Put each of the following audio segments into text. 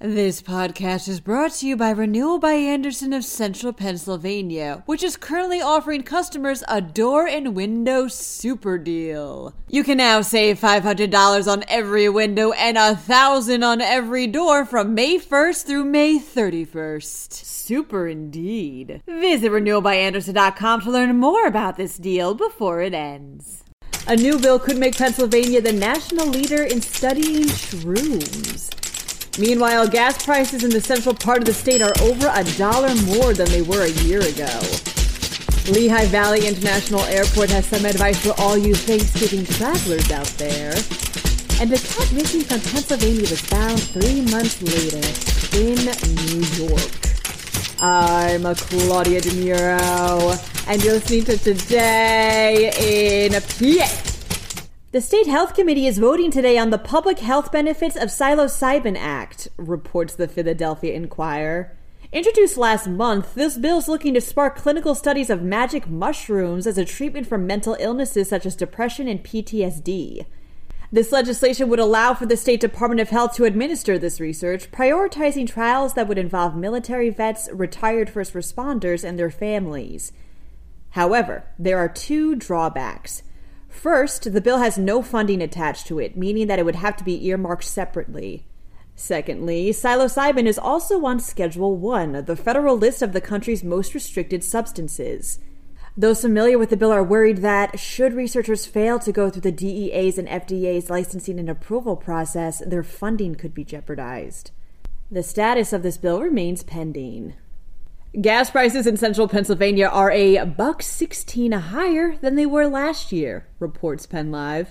This podcast is brought to you by Renewal by Andersen of Central Pennsylvania, which is currently offering customers a door and window super deal. You can now save $500 on every window and $1,000 on every door from May 1st through May 31st. Super indeed. Visit renewalbyandersen.com to learn more about this deal before it ends. A new bill could make Pennsylvania the national leader in studying shrooms. Meanwhile, gas prices in the central part of the state are over $1 more than they were a year ago. Lehigh Valley International Airport has some advice for all you Thanksgiving travelers out there. And a cat missing from Pennsylvania was found 3 months later in New York. I'm Claudia Dimuro, and you're listening to Today in PA. The State Health Committee is voting today on the Public Health Benefits of Psilocybin Act, reports the Philadelphia Inquirer. Introduced last month, this bill is looking to spark clinical studies of magic mushrooms as a treatment for mental illnesses such as depression and PTSD. This legislation would allow for the State Department of Health to administer this research, prioritizing trials that would involve military vets, retired first responders, and their families. However, there are two drawbacks. First, the bill has no funding attached to it, meaning that it would have to be earmarked separately. Secondly, psilocybin is also on Schedule I, the federal list of the country's most restricted substances. Those familiar with the bill are worried that, should researchers fail to go through the DEA's and FDA's licensing and approval process, their funding could be jeopardized. The status of this bill remains pending. Gas prices in central Pennsylvania are $1.16 higher than they were last year, reports PennLive.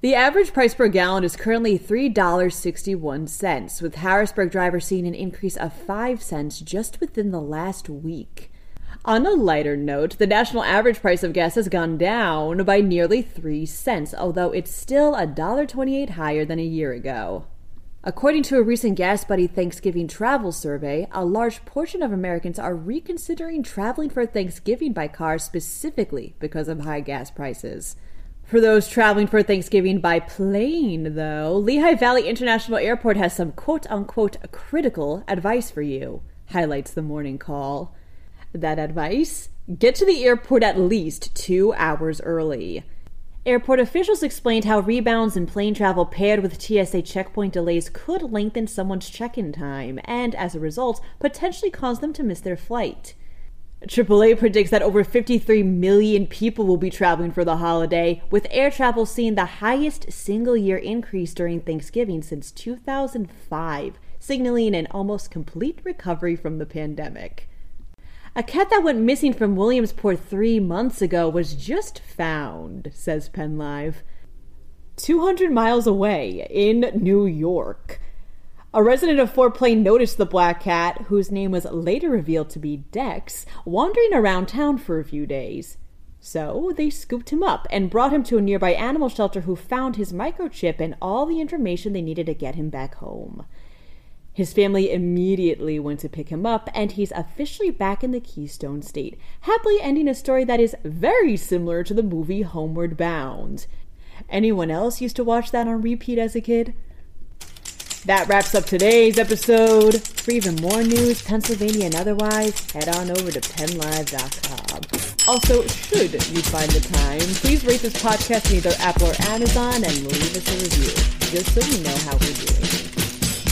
The average price per gallon is currently $3.61, with Harrisburg drivers seeing an increase of 5 cents just within the last week. On a lighter note, the national average price of gas has gone down by nearly 3 cents, although it's still $1.28 higher than a year ago. According to a recent GasBuddy Thanksgiving travel survey, a large portion of Americans are reconsidering traveling for Thanksgiving by car specifically because of high gas prices. For those traveling for Thanksgiving by plane, though, Lehigh Valley International Airport has some quote-unquote critical advice for you, highlights the Morning Call. That advice? Get to the airport at least 2 hours early. Airport officials explained how rebounds in plane travel paired with TSA checkpoint delays could lengthen someone's check-in time and, as a result, potentially cause them to miss their flight. AAA predicts that over 53 million people will be traveling for the holiday, with air travel seeing the highest single-year increase during Thanksgiving since 2005, signaling an almost complete recovery from the pandemic. A cat that went missing from Williamsport 3 months ago was just found, says PennLive. 200 miles away, in New York. A resident of Fort Plain noticed the black cat, whose name was later revealed to be Dex, wandering around town for a few days. So they scooped him up and brought him to a nearby animal shelter who found his microchip and all the information they needed to get him back home. His family immediately went to pick him up, and he's officially back in the Keystone State, happily ending a story that is very similar to the movie Homeward Bound. Anyone else used to watch that on repeat as a kid? That wraps up today's episode. For even more news, Pennsylvania and otherwise, head on over to PennLive.com. Also, should you find the time, please rate this podcast in either Apple or Amazon and leave us a review, just so we know how we're doing.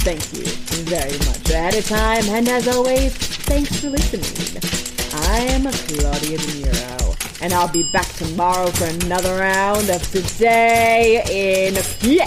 Thank you very much at a time, and as always, thanks for listening. I'm Claudia Nero, and I'll be back tomorrow for another round of Today in PA.